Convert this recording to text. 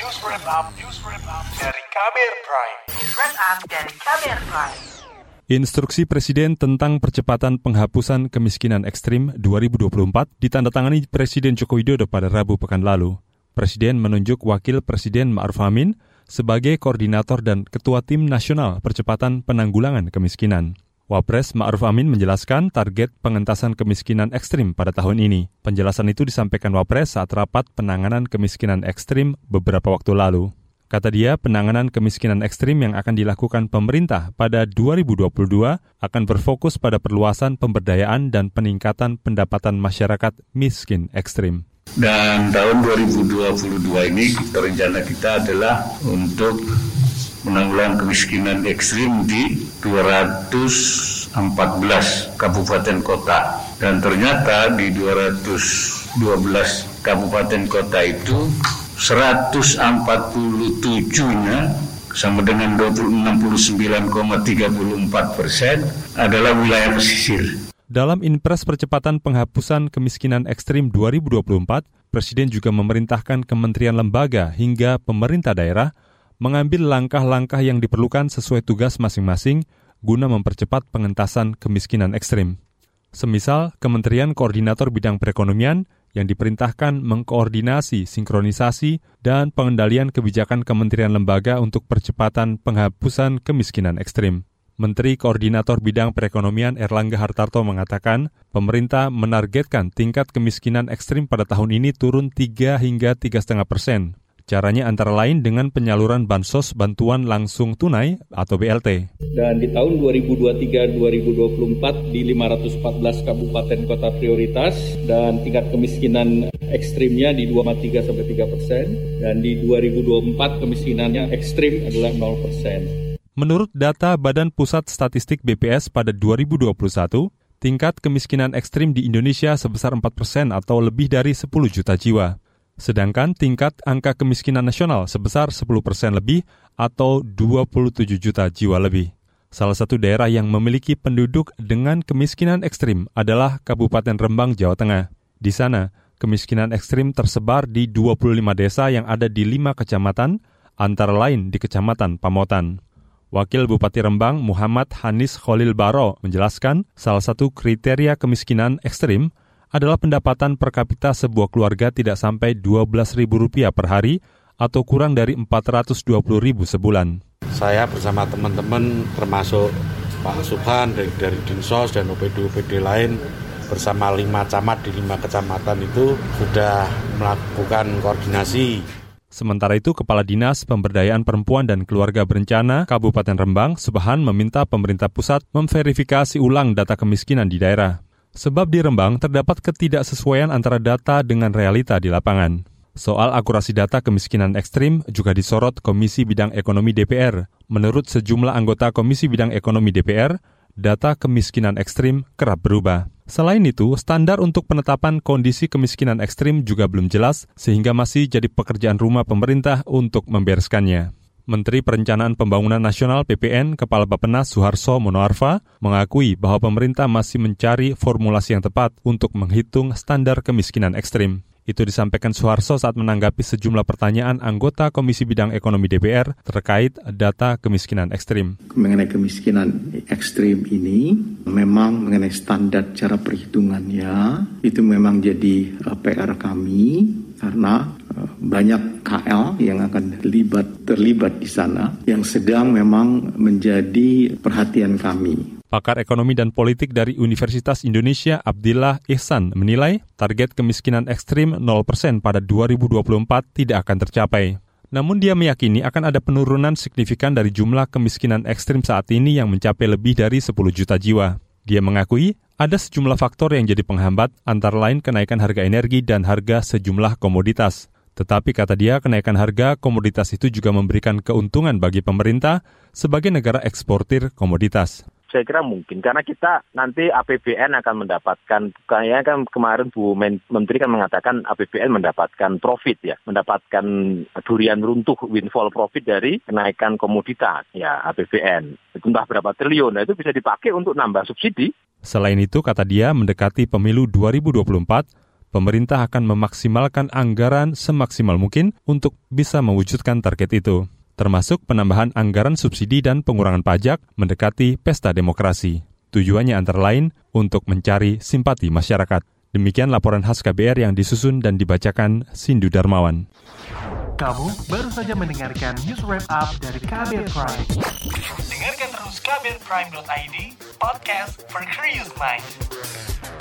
News Wrap Up dari KBR Prime. Instruksi Presiden tentang Percepatan Penghapusan Kemiskinan Ekstrem 2024 ditandatangani Presiden Joko Widodo pada Rabu pekan lalu. Presiden menunjuk Wakil Presiden Ma'ruf Amin sebagai koordinator dan Ketua Tim Nasional Percepatan Penanggulangan Kemiskinan. Wapres Ma'ruf Amin menjelaskan target pengentasan kemiskinan ekstrim pada tahun ini. Penjelasan itu disampaikan Wapres saat rapat penanganan kemiskinan ekstrim beberapa waktu lalu. Kata dia, penanganan kemiskinan ekstrim yang akan dilakukan pemerintah pada 2022 akan berfokus pada perluasan pemberdayaan dan peningkatan pendapatan masyarakat miskin ekstrim. Dan tahun 2022 ini rencana kita adalah untuk menanggulangi kemiskinan ekstrim di 214 kabupaten kota. Dan ternyata di 212 kabupaten kota itu 147-nya sama dengan 69,34% adalah wilayah pesisir. Dalam Inpres Percepatan Penghapusan Kemiskinan Ekstrem 2024, Presiden juga memerintahkan kementerian lembaga hingga pemerintah daerah mengambil langkah-langkah yang diperlukan sesuai tugas masing-masing guna mempercepat pengentasan kemiskinan ekstrem. Semisal, Kementerian Koordinator Bidang Perekonomian yang diperintahkan mengkoordinasi, sinkronisasi, dan pengendalian kebijakan kementerian lembaga untuk percepatan penghapusan kemiskinan ekstrem. Menteri Koordinator Bidang Perekonomian Erlangga Hartarto mengatakan, pemerintah menargetkan tingkat kemiskinan ekstrim pada tahun ini turun 3 hingga 3,5%. Caranya antara lain dengan penyaluran bansos bantuan langsung tunai atau BLT. Dan di tahun 2023-2024 di 514 kabupaten kota prioritas dan tingkat kemiskinan ekstrimnya di 2,3-3%. Dan di 2024 kemiskinannya ekstrim adalah 0%. Menurut data Badan Pusat Statistik BPS pada 2021, tingkat kemiskinan ekstrim di Indonesia sebesar 4% atau lebih dari 10 juta jiwa. Sedangkan tingkat angka kemiskinan nasional sebesar 10% lebih atau 27 juta jiwa lebih. Salah satu daerah yang memiliki penduduk dengan kemiskinan ekstrim adalah Kabupaten Rembang, Jawa Tengah. Di sana, kemiskinan ekstrim tersebar di 25 desa yang ada di 5 kecamatan, antara lain di Kecamatan Pamotan. Wakil Bupati Rembang Muhammad Hanis Kholilbaro menjelaskan salah satu kriteria kemiskinan ekstrim adalah pendapatan per kapita sebuah keluarga tidak sampai Rp12.000 per hari atau kurang dari Rp420.000 sebulan. Saya bersama teman-teman termasuk Pak Subhan dari Dinsos dan OPD lain bersama 5 camat di 5 kecamatan itu sudah melakukan koordinasi. Sementara itu, Kepala Dinas Pemberdayaan Perempuan dan Keluarga Berencana Kabupaten Rembang, Subhan, meminta pemerintah pusat memverifikasi ulang data kemiskinan di daerah. Sebab di Rembang terdapat ketidaksesuaian antara data dengan realita di lapangan. Soal akurasi data kemiskinan ekstrim juga disorot Komisi Bidang Ekonomi DPR. Menurut sejumlah anggota Komisi Bidang Ekonomi DPR, data kemiskinan ekstrim kerap berubah. Selain itu, standar untuk penetapan kondisi kemiskinan ekstrim juga belum jelas, sehingga masih jadi pekerjaan rumah pemerintah untuk membereskannya. Menteri Perencanaan Pembangunan Nasional (PPN) Kepala Bapenas Suharso Monoarfa mengakui bahwa pemerintah masih mencari formulasi yang tepat untuk menghitung standar kemiskinan ekstrim. Itu disampaikan Suharso saat menanggapi sejumlah pertanyaan anggota Komisi Bidang Ekonomi DPR terkait data kemiskinan ekstrim. Mengenai kemiskinan ekstrim ini, memang mengenai standar cara perhitungannya, itu memang jadi PR kami karena banyak KL yang akan terlibat di sana, yang sedang memang menjadi perhatian kami. Pakar ekonomi dan politik dari Universitas Indonesia Abdillah Ihsan menilai target kemiskinan ekstrim 0% pada 2024 tidak akan tercapai. Namun dia meyakini akan ada penurunan signifikan dari jumlah kemiskinan ekstrim saat ini yang mencapai lebih dari 10 juta jiwa. Dia mengakui ada sejumlah faktor yang jadi penghambat antara lain kenaikan harga energi dan harga sejumlah komoditas. Tetapi kata dia kenaikan harga komoditas itu juga memberikan keuntungan bagi pemerintah sebagai negara eksportir komoditas. Saya kira mungkin karena kita nanti APBN akan mendapatkan, kayaknya kan kemarin Bu Menteri kan mengatakan APBN mendapatkan profit ya, mendapatkan durian runtuh windfall profit dari kenaikan komoditas ya APBN. Entah berapa triliun, nah itu bisa dipakai untuk nambah subsidi. Selain itu kata dia mendekati pemilu 2024, pemerintah akan memaksimalkan anggaran semaksimal mungkin untuk bisa mewujudkan target itu, termasuk penambahan anggaran subsidi dan pengurangan pajak mendekati pesta demokrasi. Tujuannya antara lain untuk mencari simpati masyarakat. Demikian laporan khas KBR yang disusun dan dibacakan Sindu Darmawan. Kamu baru saja mendengarkan news wrap up dari KBR Prime. Dengarkan terus kbrprime.id, podcast for curious minds.